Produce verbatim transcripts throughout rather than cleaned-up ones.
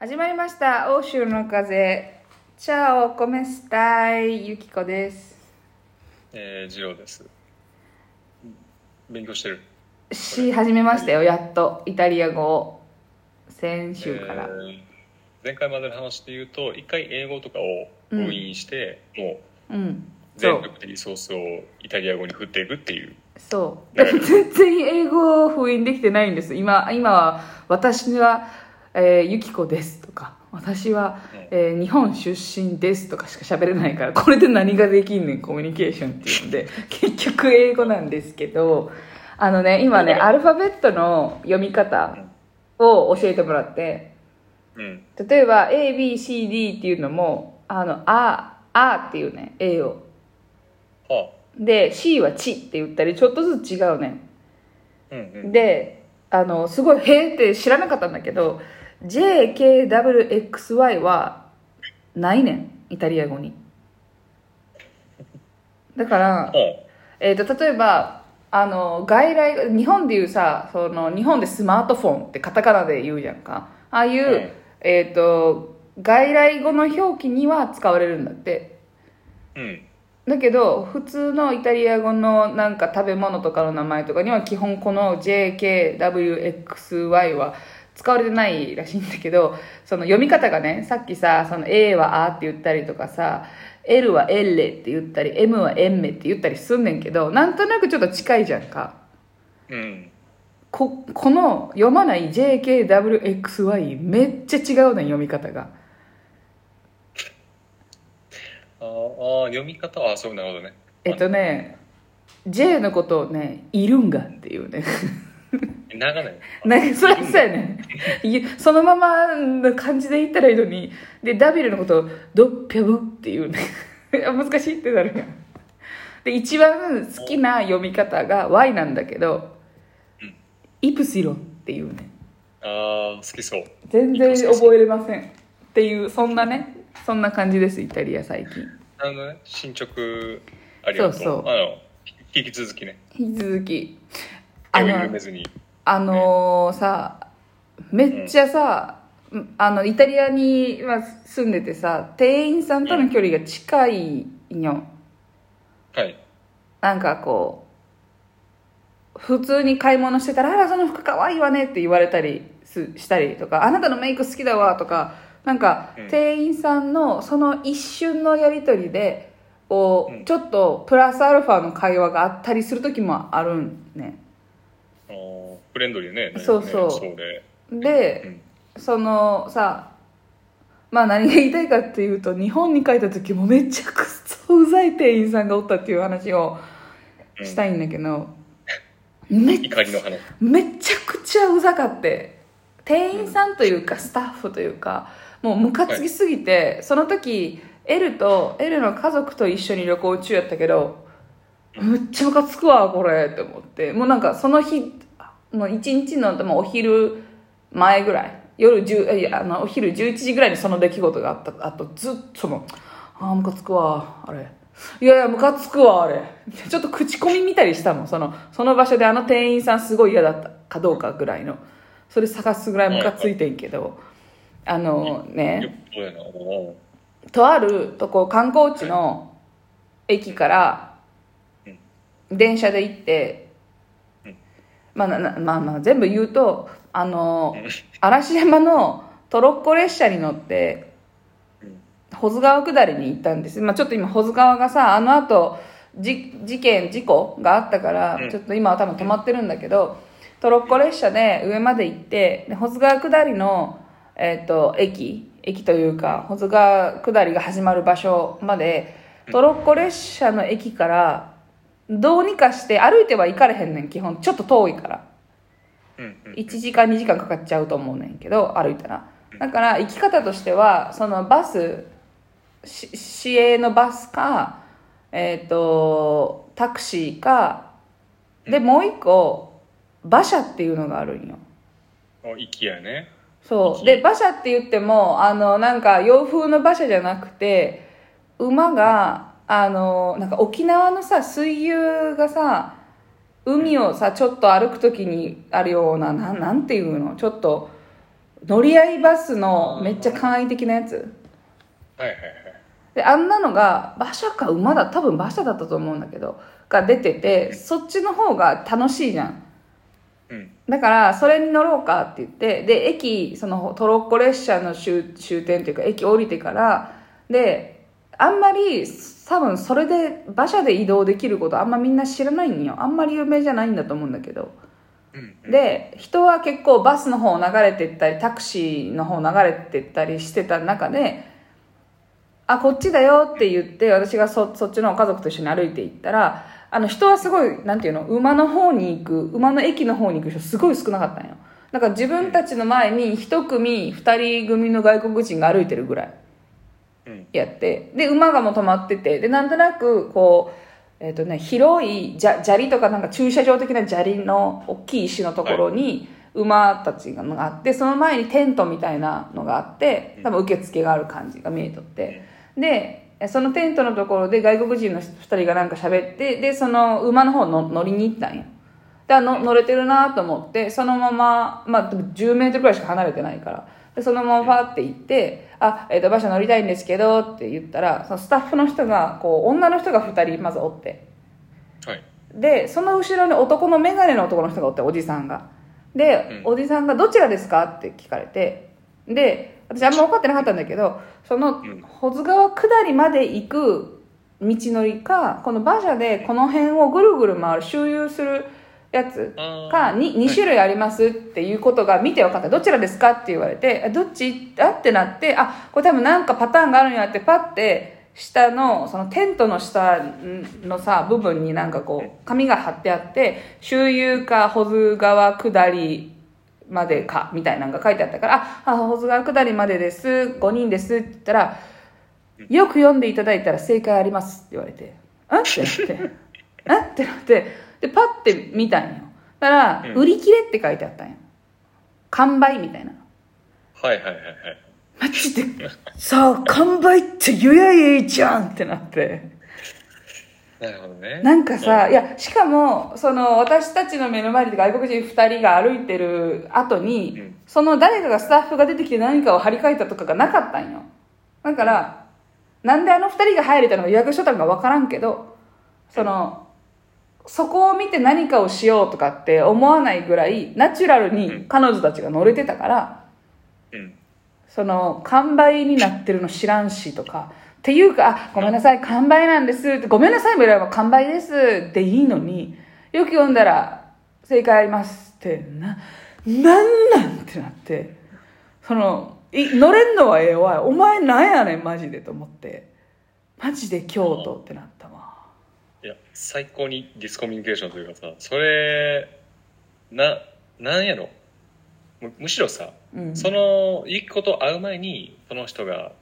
始まりました。欧州の風。チャオコメスタイ、ゆきこです。えー、ジローです。勉強してる。し始めましたよ。やっとイタリア語を先週から、えー。前回までの話で言うと、一回英語とかを封印して、うん、もう、うん、全力でリソースをイタリア語に振っていくっていう。そう。だから全然英語を封印できてないんです。今今は私は。えー、ゆきこですとか私は、えー、日本出身ですとかしか喋れないから、これで何ができんねんコミュニケーションっていうので結局英語なんですけど、あのね今ねアルファベットの読み方を教えてもらって、例えば エービーシーディー っていうのもあのああっていうね A をで C はちって言ったりちょっとずつ違うねで、あのすごいへーって知らなかったんだけど ジェイケーダブリューエックスワイ はないねんイタリア語に。だから、えー、と例えばあの外来日本でいうさ、その日本でスマートフォンってカタカナで言うじゃんか、ああいう、うん、えー、と外来語の表記には使われるんだって、うん、だけど普通のイタリア語のなんか食べ物とかの名前とかには基本この ジェイケーダブリューエックスワイ は使われてないらしいんだけど、その読み方がね、さっきさその A はあって言ったりとかさ L は L って言ったり M は M って言ったりすんねんけど、なんとなくちょっと近いじゃんか、うん、こ, この読まない ジェイケーダブリューエックスワイ めっちゃ違うねん読み方が。ああ読み方はそう、なるほどね。えっとね J のことをね「いるんが」っていうね長ないなんかそりゃそうやねそのままの感じで言ったらいいのに、でダビルのことを「ドッピャブ」っていうね難しいってなるやん。で一番好きな読み方が Y なんだけど「イプシロン」っていうね、ああ好きそう、全然覚えれませんっていう、そんなねそんな感じですイタリア最近。あのね進捗ありがとう。そうそう、あの引き続きね引き続きあの緩めずに、あのーね、さめっちゃさ、うん、あのイタリアに住んでてさ店員さんとの距離が近いの、うん、はい、なんかこう普通に買い物してたら「あらその服かわいいわね」って言われたりしたりとか「あなたのメイク好きだわ」とか。なんか店員さんのその一瞬のやり取りでこうちょっとプラスアルファの会話があったりする時もあるんね。ああフレンドリーね。そうそう。そうで、で、うん、そのさ、まあ何が言いたいかっていうと、日本に帰った時もめちゃくちゃうざい店員さんがおったっていう話をしたいんだけど、うん、めっ怒りの話。めちゃくちゃうざかって。店員さんというかスタッフというかもうムカつきすぎて、はい、その時 L と L の家族と一緒に旅行中やったけど、むっちゃムカつくわこれって思って、もうなんかその日もう一日のお昼前ぐらい、夜じゅう、いやあのお昼じゅういちじぐらいにその出来事があったあとずっともう「ああムカつくわあれ」いやいやムカつくわあれちょっと口コミ見たりしたもん、その、その場所であの店員さんすごい嫌だったかどうかぐらいの。それ探すぐらいムカついてんけど、あのねとあるとこ観光地の駅から電車で行って、まあ、なまあまあ全部言うとあの嵐山のトロッコ列車に乗って保津川下りに行ったんです、まあ、ちょっと今保津川がさあのあと事件事故があったからちょっと今は多分止まってるんだけど、トロッコ列車で上まで行って、で保津川下りの、えーと、駅、駅というか、保津川下りが始まる場所まで、トロッコ列車の駅から、どうにかして、歩いては行かれへんねん、基本。ちょっと遠いから。いちじかん、にじかんかかっちゃうと思うねんけど、歩いたら。だから、行き方としては、そのバス、市営のバスか、えーと、タクシーか、で、もう一個、馬車っていうのがあるんよ。行きやね。そう。で、馬車って言っても、あの、なんか洋風の馬車じゃなくて、馬が、あの、なんか沖縄のさ、水牛がさ、海をさ、ちょっと歩くときにあるような、な、なんていうの、ちょっと、乗り合いバスのめっちゃ簡易的なやつ、はいはいはい、であんなのが馬車か馬だ、多分馬車だったと思うんだけどが出てて、そっちの方が楽しいじゃん、うん、だからそれに乗ろうかって言って、で駅そのトロッコ列車の 終, 終点というか駅降りてから、であんまり多分それで馬車で移動できることあんまみんな知らないんよ、あんまり有名じゃないんだと思うんだけど、うんうん、で人は結構バスの方を流れてったりタクシーの方を流れてったりしてた中で、あこっちだよって言って私が そ, そっちの家族と一緒に歩いていったら、あの人はすごいなんていうの、馬の方に行く、馬の駅の方に行く人すごい少なかったんよ。だから自分たちの前に一組二人組の外国人が歩いてるぐらいやって、で馬がもう止まってて、でなんとなくこうえーとね、広い砂利とか、 なんか駐車場的な砂利の大きい石のところに馬たちがあって、その前にテントみたいなのがあって、多分受付がある感じが見えとって、でそのテントのところで外国人のふたりがなんか喋って、でその馬の方の乗りに行ったんよ。での乗れてるなと思って、そのまま、まあ、じゅうメートルくらいしか離れてないから、でそのままファーって行って「あ、えー、と馬車乗りたいんですけど」って言ったら、そのスタッフの人がこう女の人がふたりまずおって、はい、でその後ろに男の眼鏡の男の人がおって、おじさんがで、うん、おじさんが「どちらですか?」って聞かれて、で私あんま分かってなかったんだけど、その保津川下りまで行く道のりか、この馬車でこの辺をぐるぐる回る周遊するやつか 2, 2種類ありますっていうことが見て分かった。どちらですかって言われて、どっちだってなって、あこれ多分なんかパターンがあるんやって、パッて下 の, そのテントの下のさ部分になんかこう紙が貼ってあって、周遊か保津川下りまでかみたいなのが書いてあったから、あ保津川下りまでですごにんですって言ったら、よく読んでいただいたら正解ありますって言われて、あってなってあってなってでパッて見たんよ。だから、うん、売り切れって書いてあったんよ。完売みたいな。はいはいはいはい。マジでさあ完売って言えばいいじゃんってなって。なるほどね。なんかさ、うん、いやしかもその私たちの目の前で外国人ふたりが歩いてる後に、うん、その誰かがスタッフが出てきて何かを張り替えたとかがなかったんよ。だからなんであのふたりが入れたのか予約しとったのかわからんけど、その。うんそこを見て何かをしようとかって思わないぐらいナチュラルに彼女たちが乗れてたから、うん、その完売になってるの知らんしとかっていうか、あごめんなさい完売なんですって、ごめんなさいも言えば完売ですっていいのに、よく読んだら正解ありますってな、なんなんってなって、そのい乗れんのはええわ、お前なんやねんマジでと思って、マジで京都ってなったわ。いや最高にディスコミュニケーションというかさ、それな、なんやろ む, むしろさ、うん、そのいいこと会う前にその人が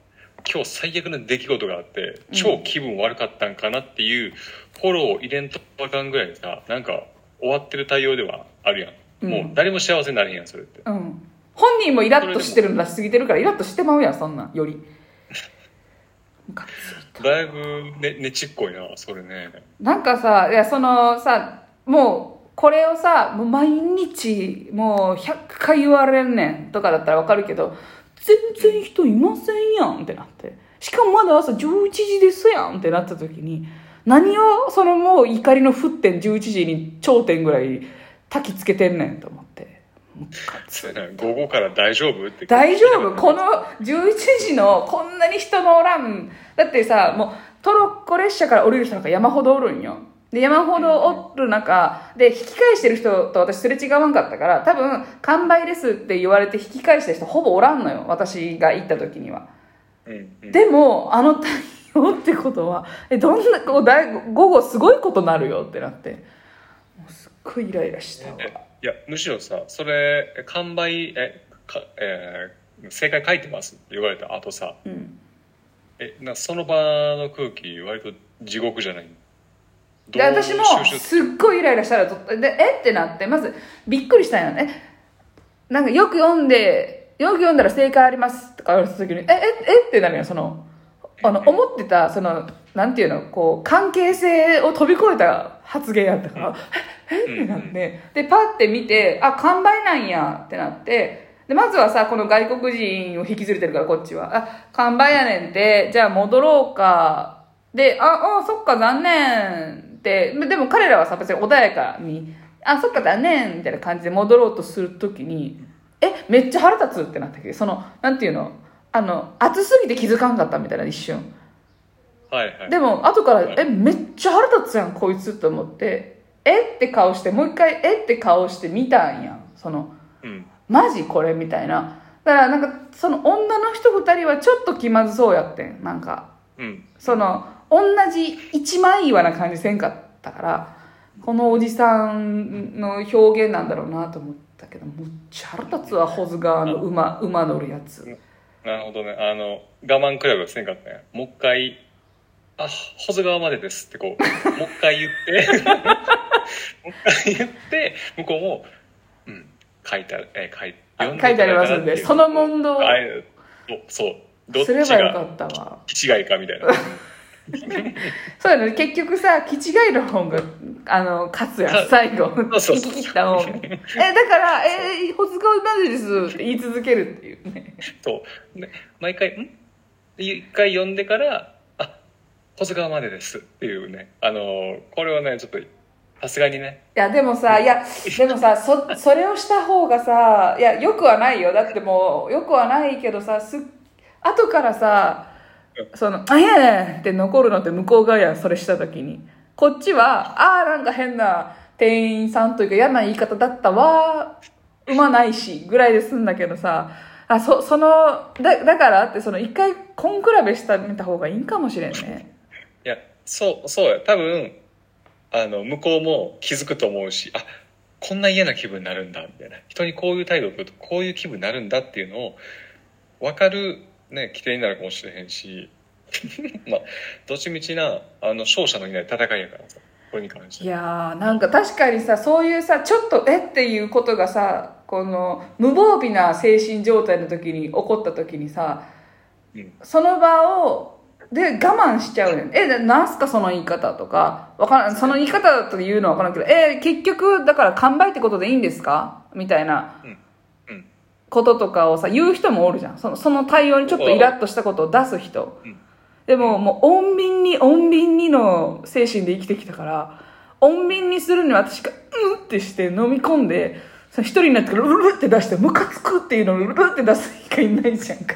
今日最悪の出来事があって超気分悪かったんかなっていうフォローを入れんとあかんぐらいさ、なんか終わってる対応ではあるやん、うん、もう誰も幸せになれへんやんそれって、うん、本人もイラッとしてるの出しすぎてるからイラッとしてまうやん、そんなんよりだいぶね、ねちっこいなそれね。なんかさ、いやそのさ、もうこれをさもう毎日もうひゃっかい言われんねんとかだったらわかるけど、全然人いませんやんってなって、しかもまだ朝じゅういちじですやんってなった時に、何をそのもう怒りの沸点じゅういちじに頂点ぐらい焚きつけてんねんと思って、午後から大丈夫って大丈夫このじゅういちじのこんなに人のおらん、だってさもうトロッコ列車から降りる人なんか山ほどおるんよ。で山ほどおる中で引き返してる人と私すれ違わんかったから、多分完売ですって言われて引き返した人ほぼおらんのよ、私が行った時には、うんうん、でもあの対応ってことはえどんなこうだい午後すごいことなるよってなって、もうすっごいイライラしたわ。いやむしろさそれ完売えか、えー、正解書いてますって言われた後さ、うん、えなその場の空気割と地獄じゃない。で私もすっごいイライラしたらでえってなって、まずびっくりしたんやね。なんかよく読んでよく読んだら正解ありますとか言われた時にえええってなるよ。そのあの思ってたそのなんていうのこう関係性を飛び越えた発言やったから、うんえってなって、でパッて見てあ完売なんやってなって、でまずはさ、この外国人を引きずれてるから、こっちはあ看板やねんって、じゃあ戻ろうかで、ああそっか残念って。でも彼らはさ別に穏やかに、あそっか残念みたいな感じで戻ろうとするときに、えめっちゃ腹立つってなったっけ、そのなんていうの、あの暑すぎて気づかんかったみたいな一瞬、はいはい、でも後から、はい、えめっちゃ腹立つやんこいつと思って、えって顔してもう一回えって顔して見たんやん、その、うん、マジこれみたいな。だからなんかその女の人ふたりはちょっと気まずそうやってん、なんか、うん、その同じ一枚岩な感じせんかったから、このおじさんの表現なんだろうなと思ったけど、むっちゃ腹立つわ、ホズ側の馬馬乗るやつ。なるほどね、あの我慢比べがせんかったね。もう一回あ、保津川までですってこう、もう一回言って、もう一回言って、向こうも、うん、書いてある、え、書いて、読んでいただいたらっていう。書いてありますんで、その問答を。そう、どっちが、すればよかったわ。気違いかみたいな。そうやね、結局さ、気違いの方が、あの、勝つやん、最後。そうそうそう。切った方が。え、だから、え、保津川までですって言い続けるっていうね。そう。ね、毎回、ん？一回読んでから、保津川までですっていうね、あのー、これはねちょっとさすがにね、いやでもさ、いやでもさ そ, それをした方がさ、いやよくはないよ、だってもうよくはないけどさ、す後からさ、そのあやねんって残るのって向こう側やん、それした時に。こっちはあーなんか変な店員さんというか嫌な言い方だったわ、うまないしぐらいで済んだけどさ、あ そ, その だ, だからってその一回コン比べした見た方がいいんかもしれんね。いや、そう、そうや。多分、あの、向こうも気づくと思うし、あ、こんな嫌な気分になるんだ、みたいな。人にこういう態度を取ると、こういう気分になるんだっていうのを、分かる、ね、規定になるかもしれへんし、まあ、どっちみちな、あの、勝者のいない戦いやからさ、これに関して。いやー、なんか確かにさ、そういうさ、ちょっと、えっていうことがさ、この、無防備な精神状態の時に、起こった時にさ、うん、その場を、で我慢しちゃうねん。え、なんすかその言い方とか、わからん、その言い方だと言うのはわからんけど、えー、結局だから完売ってことでいいんですかみたいなこととかをさ言う人もおるじゃん。そのその対応にちょっとイラッとしたことを出す人。でももう穏便に穏便にの精神で生きてきたから、穏便にするには私がうんってして飲み込んで、一人になってからルルルって出してムカつくっていうのをルルルって出す人いないじゃんか。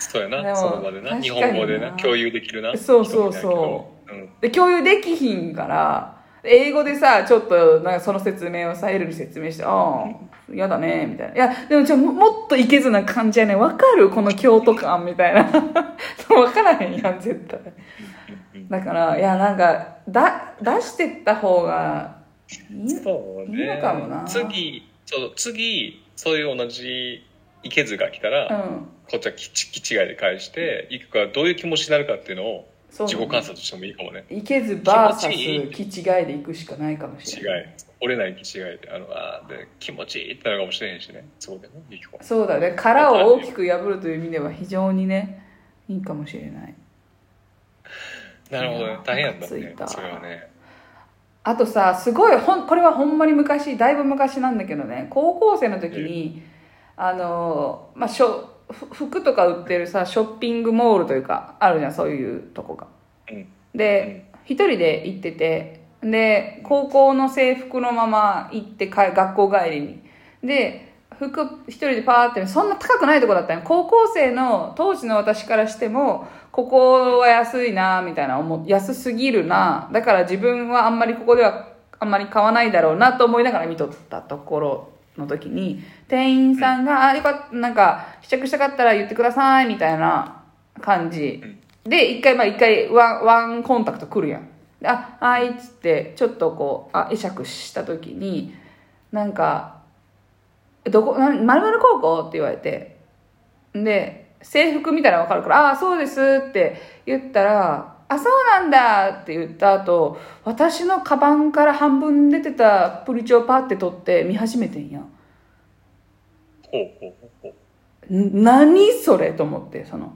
そうやな、その場でな、日本語でな共有できるな、そうそうそう、うん、で共有できひんから英語でさちょっとなんかその説明をさエルに説明して、ああやだねみたいな、いやでもちょも, もっといけずな感じやね、わかるこの京都感みたいなわからへんやん絶対。だからいやなんかだ出してった方がいい、そうね、いいのかもな。次そう次そういう同じいけずが来たら、うん、こっちはきちきちがいで返していくから、どういう気持ちになるかっていうのを自己観察してもいいかもね。いけずバーサスきちがいでいくしかないかもしれない。折れないきちがいで、あのあで気持ちいいってなるかもしれへんしね。そうだね、いいかも。そうだね、殻を大きく破るという意味では非常にねいいかもしれない。なるほどね、大変やったねそれはね。あとさすごいほんこれはほんまに昔、だいぶ昔なんだけどね、高校生の時に、うん、あのまあ、しょ服とか売ってるさショッピングモールというかあるじゃん、そういうとこが。で一人で行ってて、で高校の制服のまま行ってか学校帰りにで服一人でパーってそんな高くないとこだったんよ。高校生の当時の私からしてもここは安いなみたいな思、安すぎるな、だから自分はあんまりここではあんまり買わないだろうなと思いながら見とったところの時に店員さんが、あ、よかった、なんか試着したかったら言ってくださいみたいな感じで一回、まあ一回ワン、ワンコンタクト来るやん。あ、はいっつってちょっとこうあ会釈した時になんかどこ〇〇高校って言われて、で制服見たらわかるから、あ、そうですって言ったら、あ、そうなんだって言った後、私のカバンから半分出てたプリチョをパって取って見始めてんやん。ほうほうほう。何それと思って、その、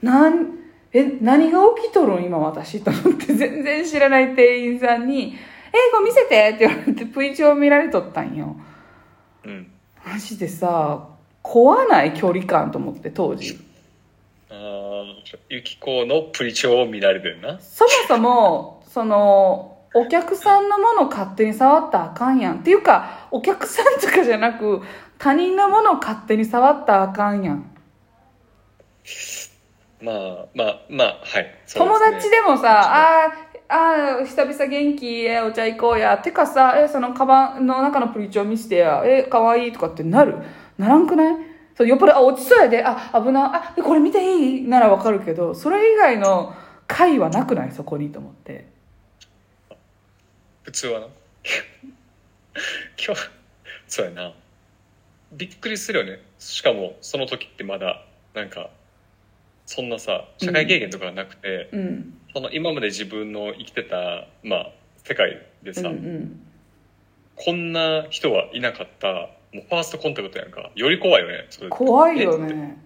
なん、え、何が起きとるん今私と思って、全然知らない店員さんに、え、これ見せてって言われてプリチョを見られとったんよ。うん。マジでさ、壊ない距離感と思って当時。あ、ユキコのプリチョを見られてるな。そもそもそのお客さんのもの勝手に触ったらあかんやんっていうか、お客さんとかじゃなく他人のものを勝手に触ったらあかんやん。まあまあまあ、はい、ね、友達でもさ、ああ久々元気、えお茶行こうや、てかさ、えそのカバンの中のプリチョ見せてや、え可愛いとかってなるならんくない？それよっぽど、あ、落ちそうやで、あ、危な、あ、これ見ていいならわかるけど、それ以外の会はなくない？そこにと思って。普通はな今日そうやな、びっくりするよね。しかもその時ってまだなんかそんなさ社会経験とかがなくて、うんうん、その今まで自分の生きてた、まあ、世界でさ、うんうん、こんな人はいなかった。もうファーストコンタクトやんか。より怖いよねそれ。怖いよね、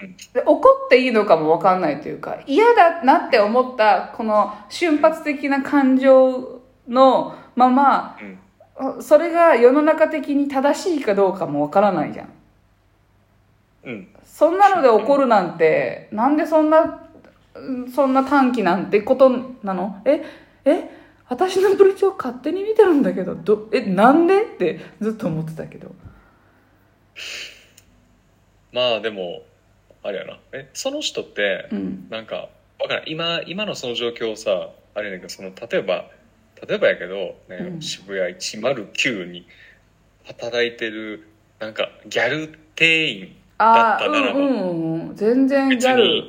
うん、で怒っていいのかも分かんないというか、嫌だなって思ったこの瞬発的な感情のまま、うん、それが世の中的に正しいかどうかも分からないじゃん。うん、そんなので怒るなんて、うん、なんでそんなそんな短期なんてことなの？ええ私のプリチョを勝手に見てるんだけど、どえなんでってずっと思ってたけど。まあでもあれやな、えその人って、うん、なんかわからん、今今のその状況をさあれだけど、その例えば例えばやけど、ね、うん、渋谷いちまるきゅうに働いてるなんかギャル店員だったならば、うんうんうん、全然ギャル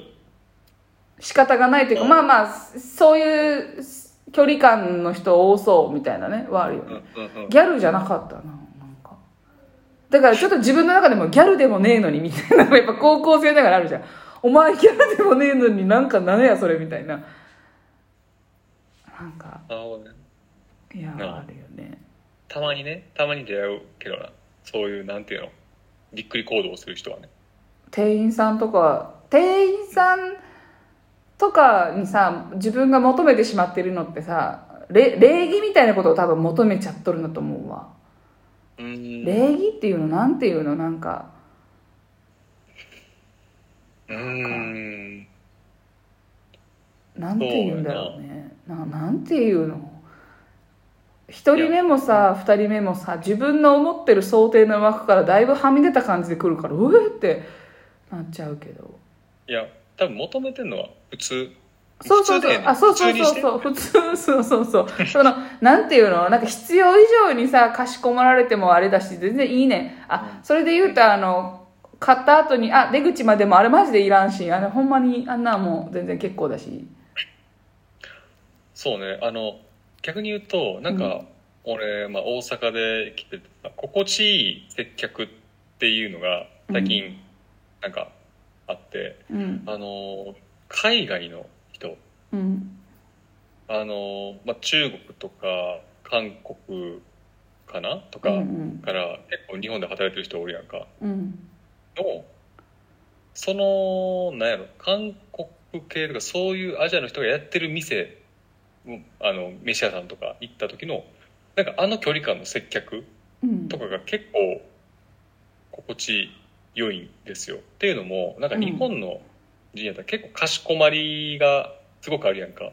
仕方がないというか、うん、まあまあそういう距離感の人多そうみたいなねはあるよね、うんうんうん、ギャルじゃなかったな、なんかだからちょっと自分の中でもギャルでもねえのにみたいなのがやっぱ高校生だからあるじゃん。お前ギャルでもねえのになんか何やそれみたいな、なんかいやあるよね。たまにね、たまに出会うけどな、そういうなんていうのびっくり行動をする人はね。店員さんとか店員さんとかにさ自分が求めてしまってるのってさ、礼儀みたいなことを多分求めちゃっとるんだと思うわ。うーん、礼儀っていうのなんていうの、なんかうーんなんていうんだろうね、ななんていうの、ひとりめもさふたりめもさ自分の思ってる想定の枠からだいぶはみ出た感じで来るから、うえってなっちゃうけど、いや多分求めてるのは普通。そうそうそう、あ、そうそうそうそう、普通、そうそうそうそのなんていうの、なんか必要以上にさかしこまられてもあれだし全然いいね。あ、それで言うと、あの買った後にあ出口までもあれマジでいらんし、あれほんまにあんなもう全然結構だし。そうね、あの逆に言うとなんか俺、うん、まあ、大阪で来てた心地いい接客っていうのが最近なんかあって、うん、あの海外の人、うん、あの、まあ、中国とか韓国かなとかから結構日本で働いてる人おるやんか、うん、のそのなんやろ韓国系とかそういうアジアの人がやってる店、あの飯屋さんとか行った時のなんかあの距離感の接客とかが結構心地良いんですよ、うん、っていうのもなんか日本の人やったら結構かしこまりがすごくあるやんか。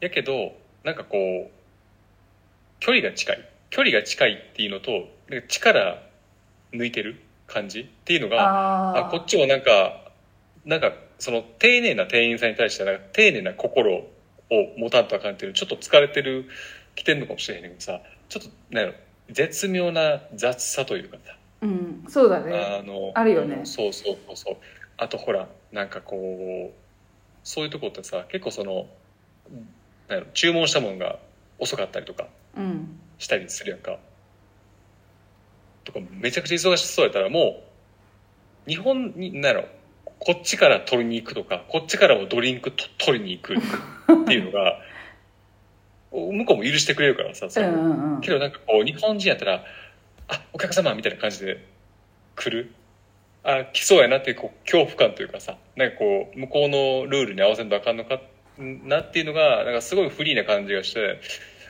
やけどなんかこう距離が近い距離が近いっていうのとなんか力抜いてる感じっていうのが、ああこっちもなんかなんかその丁寧な店員さんに対してなんか丁寧な心をを持たんとあかんっていう、ちょっと疲れてる来てんのかもしれへんけどさ、ちょっとなんやろ絶妙な雑さというかさ、うん、そうだね、 あの、あるよね、うん、そうそうそうそう。あとほらなんかこうそういうとこってさ結構そのなんやろ注文したものが遅かったりとかしたりするやんか、うん、とかめちゃくちゃ忙しそうやったらもう日本になんやろこっちから取りに行くとかこっちからもドリンクと取りに行くっていうのが向こうも許してくれるからさ、それ、うんうん、けどなんかこう日本人やったらあお客様みたいな感じで来る、あ来そうやなっていう、こう恐怖感というかさ、なんかこう向こうのルールに合わせんとあかんのかなっていうのがなんかすごいフリーな感じがして、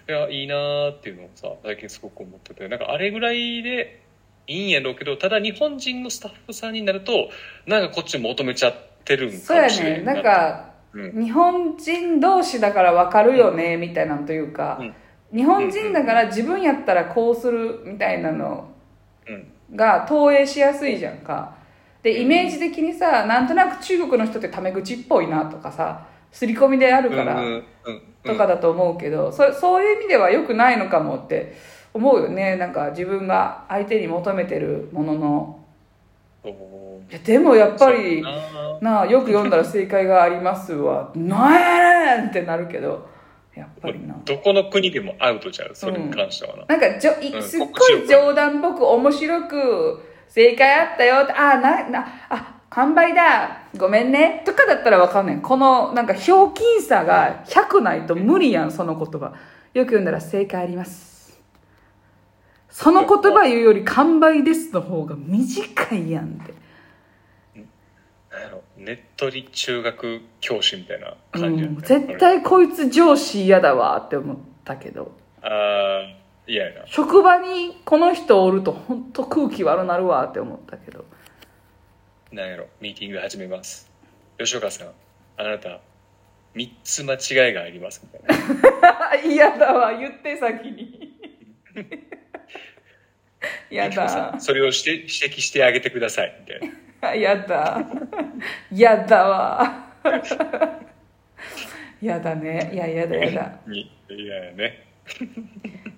いやいいなーっていうのをさ最近すごく思ってて、なんかあれぐらいでいいんやろうけど、ただ日本人のスタッフさんになるとなんかこっちも求めちゃってるんかもしれない。そうやね、なんか、うん、日本人同士だから分かるよね、うん、みたいなのというか、うん、日本人だから自分やったらこうするみたいなのが投影しやすいじゃんか。でイメージ的にさ、なんとなく中国の人ってタメ口っぽいなとかさ、刷り込みであるからとかだと思うけど、そ、そういう意味では良くないのかもって思うよね。なんか自分が相手に求めてるものの、いやでもやっぱりなあ、よく読んだら正解がありますわなえーんってなるけど、やっぱりな、どこの国でもアウトじゃんそれに関してはな、うん、なんかじょすっごい冗談っぽく面白く正解あったよって、あななあ完売だごめんねとかだったら分かんない。このなんかひょうきんさがひゃくないと無理やん。その言葉よく言うんだら正解あります、その言葉言うより完売ですの方が短いやんって。なんやろ、ねっとり中学教師みたいな感じ、うん、絶対こいつ上司嫌だわって思ったけど、あ嫌やな、職場にこの人おると本当空気悪なるわって思ったけど。なんやろ、ミーティング始めます、吉岡さんあなたみっつ間違いがありますみたいな嫌だわ、言って先にやだ、それをして指摘してあげてくださいみたいなやだやだわやだね、いややだやだいややね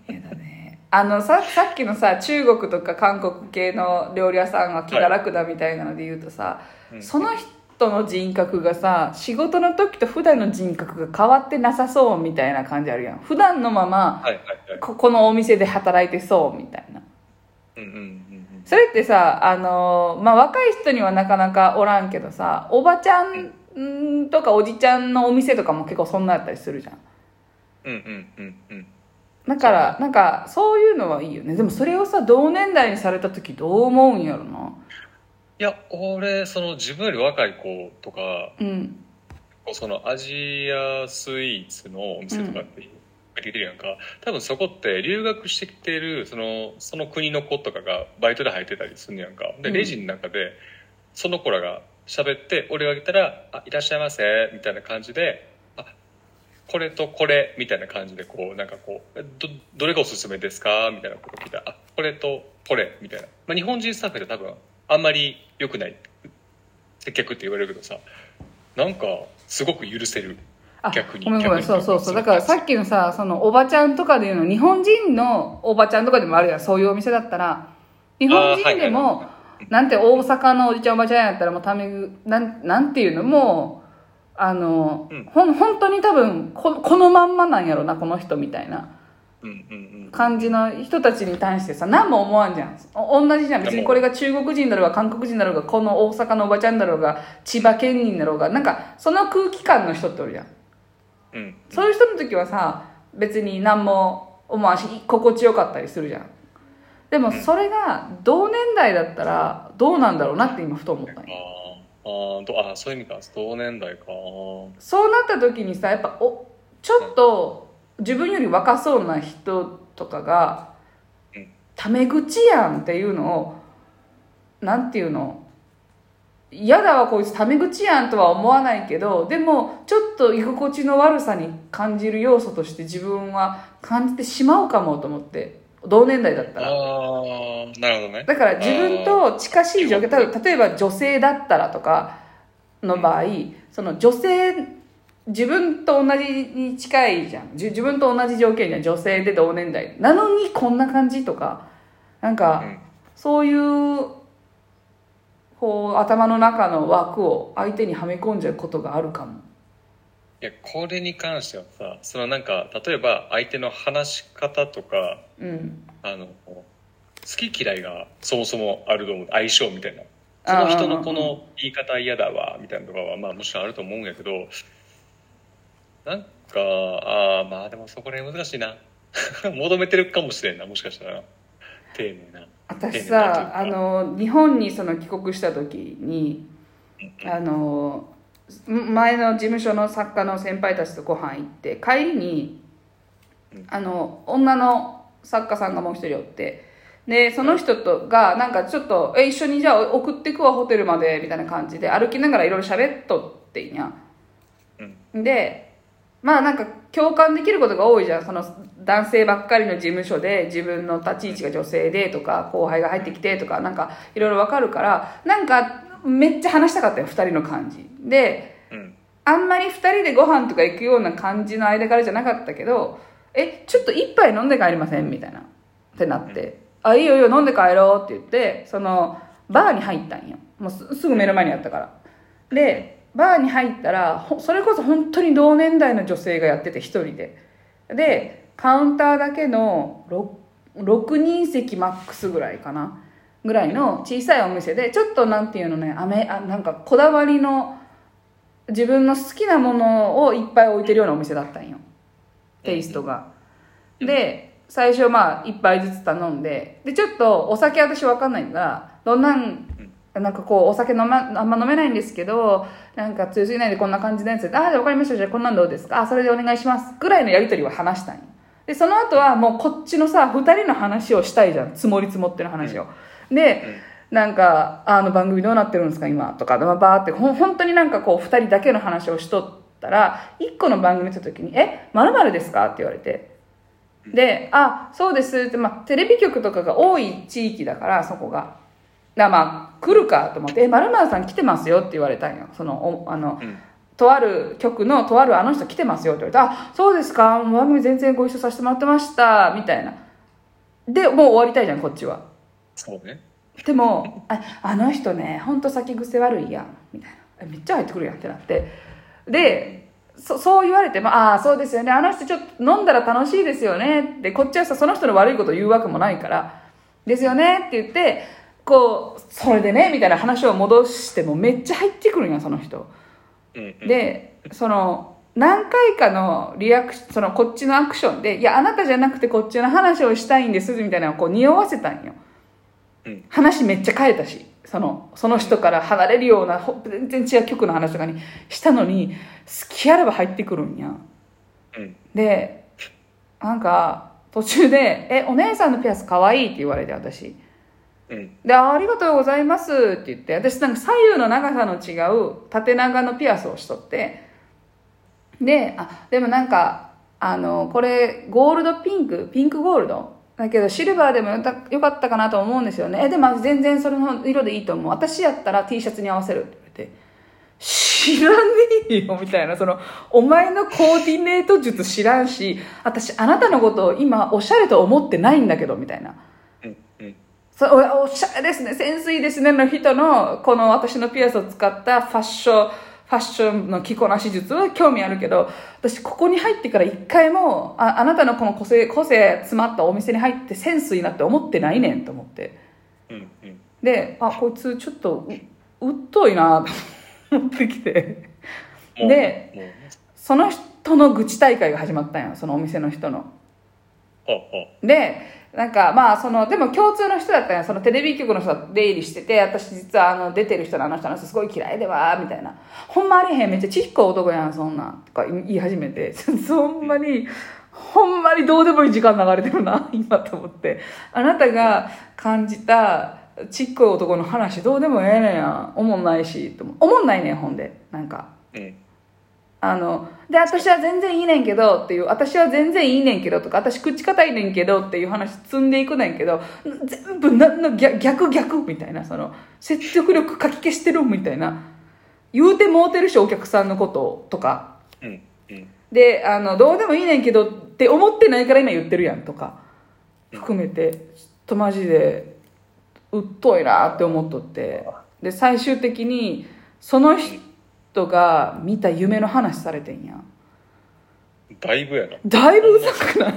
やだね。あの さ, さっきのさ、中国とか韓国系の料理屋さんが気が楽だみたいなので言うとさ、はい、その人の人格がさ、仕事の時と普段の人格が変わってなさそうみたいな感じあるやん。普段のまま、はいはいはい、ここのお店で働いてそうみたいな、うんうんうんうん、それってさ、あの、まあ、若い人にはなかなかおらんけどさ、おばちゃんとかおじちゃんのお店とかも結構そんなやったりするじゃん、うんうんうんうん、だからなんかそういうのはいいよね。でもそれをさ、同年代にされた時どう思うんやろな。いや俺その自分より若い子とか、うん、そのアジアスイーツのお店とかって言ってるやんか、うん、多分そこって留学してきてるその、その国の子とかがバイトで入ってたりするんやんか。でレジの中でその子らが喋って俺が来たら「あいらっしゃいませ」みたいな感じで。これとこれみたいな感じでこうなんかこう ど, どれがおすすめですかみたいなこと聞いたら、あこれとこれみたいな、まあ、日本人スタッフで多分あんまり良くない接客って言われるけどさ、なんかすごく許せる。逆にごめんごめん、そうそうそう、だからさっきのさ、そのおばちゃんとかでいうの、日本人のおばちゃんとかでもあるやん、そういうお店だったら日本人でも、はいはい、なんて大阪のおじちゃんおばちゃんやったらもうためなんなんていうのもうあの、うん、ほ本当に多分 こ, このまんまなんやろなこの人みたいな感じの人たちに対してさ、何も思わんじゃん。同じじゃん、別にこれが中国人だろうが韓国人だろうがこの大阪のおばちゃんだろうが千葉県人だろうが、なんかその空気感の人っておるじゃん、うんうん、そういう人の時はさ別に何も思わんし心地よかったりするじゃん。でもそれが同年代だったらどうなんだろうなって今ふと思ったんや。あどあそういう意味か、同年代か。そうなった時にさ、やっぱおちょっと自分より若そうな人とかがタメ口やんっていうのをなんていうの、嫌だわこいつタメ口やんとは思わないけど、でもちょっと居心地の悪さに感じる要素として自分は感じてしまうかもと思って、同年代だったら。あー、なるほどね。だから自分と近しい状況、例えば女性だったらとかの場合、うん、その女性自分と同じに近いじゃん、自分と同じ条件じゃん、女性で同年代なのにこんな感じとか、なんか、うん、そういうこう頭の中の枠を相手にはめ込んじゃうことがあるかも。いやこれに関してはさ、そのなんか例えば相手の話し方とか、うん、あの好き嫌いがそもそもあると思う、相性みたいな、その人のこの言い方嫌だわみたいなとかはまあもちろんあると思うんやけど、なんかあまあでもそこら辺難しいな求めてるかもしれんな、もしかしたら丁寧な。私さあの日本にその帰国した時に、うんうん、あの前の事務所の作家の先輩たちとご飯行って帰りにあの女の作家さんがもう一人おって、でその人とがなんかちょっとえ一緒にじゃあ送ってくわホテルまでみたいな感じで歩きながらいろいろ喋っとっていいや、うん、でまあなんか共感できることが多いじゃん。その男性ばっかりの事務所で自分の立ち位置が女性でとか後輩が入ってきてとかなんかいろいろ分かるからなんかめっちゃ話したかったよふたりの感じで、うん、あんまりふたりでご飯とか行くような感じの間からじゃなかったけどえちょっと一杯飲んで帰りませんみたいなってなって、うんあいいよいいよ飲んで帰ろうって言ってそのバーに入ったんよ。もう す, すぐ目の前にあったからでバーに入ったらそれこそ本当に同年代の女性がやってて一人ででカウンターだけの ろくにんせきマックスぐらいかなぐらいの小さいお店でちょっとなんていうのねあめあなんかこだわりの自分の好きなものをいっぱい置いてるようなお店だったんよテイストが。で最初まあ一杯ずつ頼んででちょっとお酒私分かんないからどんなんなんかこうお酒飲まあんま飲めないんですけどなんか強すぎないでこんな感じなんですよああ分かりましたじゃあこんなんどうですかあそれでお願いしますぐらいのやり取りは話したんよ。でその後はもうこっちのさふたりの話をしたいじゃん積もり積もっての話をでなんかあの番組どうなってるんですか今とかバーってほ本当になんかこうふたりだけの話をしとったらいっこの番組見た時にえ〇〇ですかって言われてであそうですって、まあ、テレビ局とかが多い地域だからそこがだまあ来るかと思って「えっ〇〇さん来てますよ」って言われたんよそのあの、うん、とある局のとあるあの人来てますよって言われて「あそうですか番組全然ご一緒させてもらってました」みたいなでもう終わりたいじゃんこっちはそうねでも「あ、あの人ねほんと先癖悪いやん」みたいな「めっちゃ入ってくるやん」ってなってでそ, そう言われても、ああ、そうですよね。あの人ちょっと飲んだら楽しいですよね。で、こっちはさ、その人の悪いことを言うわけもないから、ですよねって言って、こう、それでね、みたいな話を戻してもめっちゃ入ってくるんや、その人。で、その、何回かのリアクション、そのこっちのアクションで、いや、あなたじゃなくてこっちの話をしたいんです、みたいなのをこう匂わせたんよ。話めっちゃ変えたし。その、その人から離れるような全然違う曲の話とかにしたのに好きあれば入ってくるんや、うん、でなんか途中で「えお姉さんのピアスかわいい」って言われて私、うん、で「ありがとうございます」って言って私なんか左右の長さの違う縦長のピアスをしとってで「あでもなんかあのこれゴールドピンクピンクゴールド」だけどシルバーでもよかったかなと思うんですよね。えでも全然それの色でいいと思う。私やったら T シャツに合わせるって言われて、知らねえよみたいな、そのお前のコーディネート術知らんし、私あなたのことを今おしゃれと思ってないんだけどみたいな。うんうん、そ お, おしゃれですね、センスいいですねの人のこの私のピアスを使ったファッションファッションの着こなし術は興味あるけど、私ここに入ってから一回も あ, あなたのこの個性個性詰まったお店に入ってセンスいいなって思ってないねんと思って、うんうん、であこいつちょっと う, うっといなと思ってきてでその人の愚痴大会が始まったんよ、そのお店の人の。でなんかまあそのでも共通の人だったんや、そのテレビ局の人が出入りしてて、私実はあの出てる人のあの人の人すごい嫌いでわーみたいな、ほんまありへんめっちゃちっこい男やんそんなんとか言い始めてそんなにほんまにどうでもいい時間流れてるな今と思って、あなたが感じたちっこい男の話どうでもええねんやん、おもんないしと思う、おもんないねんほんでなんか、うんあので私は全然いいねんけどっていう、私は全然いいねんけどとか、私口堅いねんけどっていう話積んでいくねんけど、全部何の 逆, 逆逆みたいな、その説得力かき消してるみたいな、言うてもうてるしお客さんのこととか、うんうん、であのどうでもいいねんけどって思ってないから今言ってるやんとか含めて、ちょっとマジでうっといなって思っとって、で最終的にその人人が見た夢の話されてんや。だいぶやな。だいぶうざくない？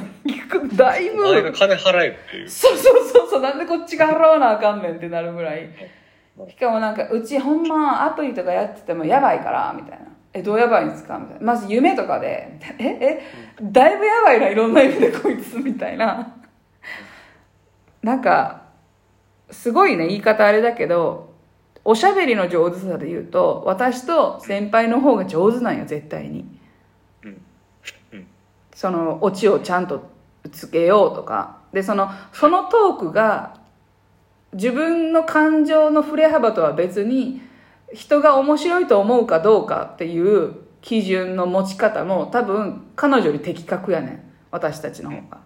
だいぶ。お前が金払えっていう。そうそうそうそう。なんでこっちが払わなあかんねんってなるぐらい。しかもなんかうちほんまアプリとかやっててもやばいからみたいな。えどうやばいんですかみたいな。まず夢とかでええだいぶやばいな、いろんな意味でこいつみたいな。なんかすごいね、言い方あれだけど。おしゃべりの上手さで言うと私と先輩の方が上手なんよ絶対に、うんうん、そのオチをちゃんとつけようとかで、そのそのトークが自分の感情の振れ幅とは別に人が面白いと思うかどうかっていう基準の持ち方も多分彼女より的確やねん、私たちの方が。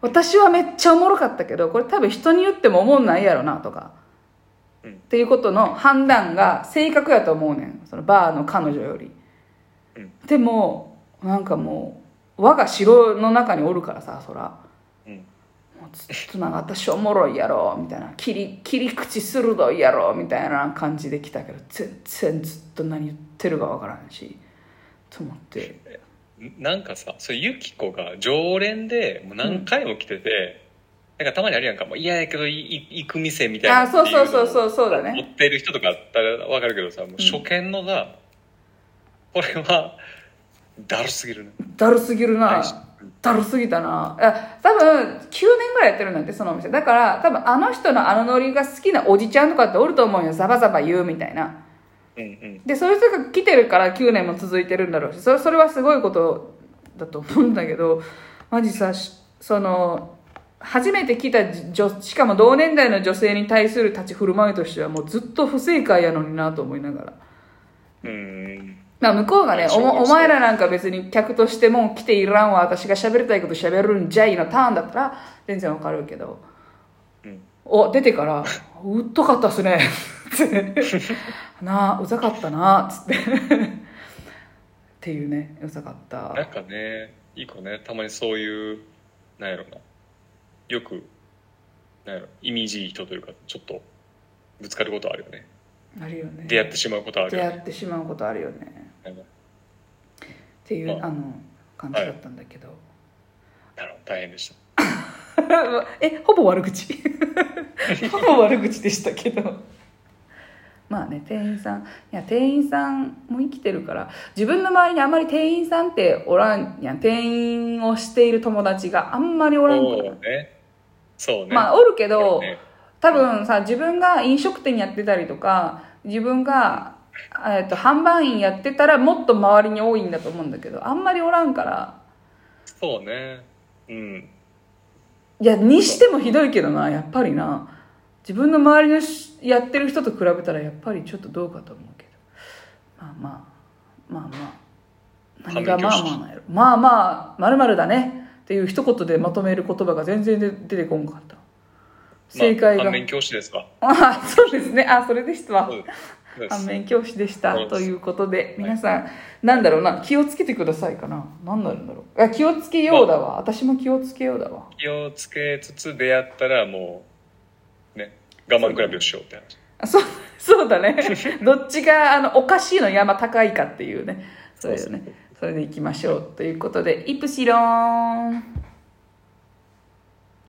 私はめっちゃおもろかったけどこれ多分人に言ってもおもんないやろなとかっていうことの判断が正確やと思うねん、そのバーの彼女より。でもなんかもう我が城の中におるからさ、そらずっとなんか私おもろいやろみたいな、切り、切り口鋭いやろみたいな感じで来たけど全然ずっと何言ってるかわからんしと思って。なんかさ、それユキコが常連でもう何回も来てて、うん、なんかたまにあるやんか、もう嫌やけど行く店みたいな、あそうそうそうそうそうだね、持ってる人とかあったらわかるけどさ、もう初見のさ、うん、これはだるすぎるね、だるすぎるな、だるすぎたな。多分きゅうねんぐらいやってるんだってそのお店だから、多分あの人のあのノリが好きなおじちゃんとかっておると思うよ、ザバザバ言うみたいな、うんうん、でそういう人が来てるからきゅうねんも続いてるんだろうし、それ、それはすごいことだと思うんだけど、マジさ、その初めて来た女、しかも同年代の女性に対する立ち振る舞いとしてはもうずっと不正解やのになと思いながら、うーん、だ向こうがね、 お, お前らなんか別に客としても来ていらんわ、私が喋りたいこと喋るんじゃいのターンだったら全然わかるけど、うん、お出てからうっとかったっすねってなあ、うざかったなっつってっていうね、うざかった。なんかね、いい子ね、たまにそういうなんやろな、よくなんやろ意味深い人というかちょっとぶつかることあるよね、あるよね、出会ってしまうことあるよね、出会ってしまうことあるよねっていう、まあ、あの感じだったんだけど、はい、なるほど、大変でしたえ、ほぼ悪口ほぼ悪口でしたけどまあね、店員さん、いや店員さんも生きてるから、自分の周りにあんまり店員さんっておらんやん、店員をしている友達があんまりおらんから、ね、そうね、まあおるけど、ね、多分さ、自分が飲食店やってたりとか、自分がえっと、販売員やってたらもっと周りに多いんだと思うんだけど、あんまりおらんから。そうね、うん、いやにしてもひどいけどな、やっぱりな、自分の周りのしやってる人と比べたらやっぱりちょっとどうかと思うけど、まあまあまあまあ、何がまあまあなんやろ、まあまあ○○だねっていう一言でまとめる言葉が全然で出てこんかった。正解が、まあ、反面教師ですか。あ、そうですね、あ、それでしたわ、反面教師でしたということで、皆さん、はい、なんだろうな、気をつけてくださいかな、なんなんだろう、あ、気をつけようだわ、まあ、私も気をつけようだわ、気をつけつつ出会ったらもうね、我慢比べをしようって話。そう、そうだねどっちがあのおかしいの山高いかっていうね、そうですね、それでいきましょうということで、イプシロン。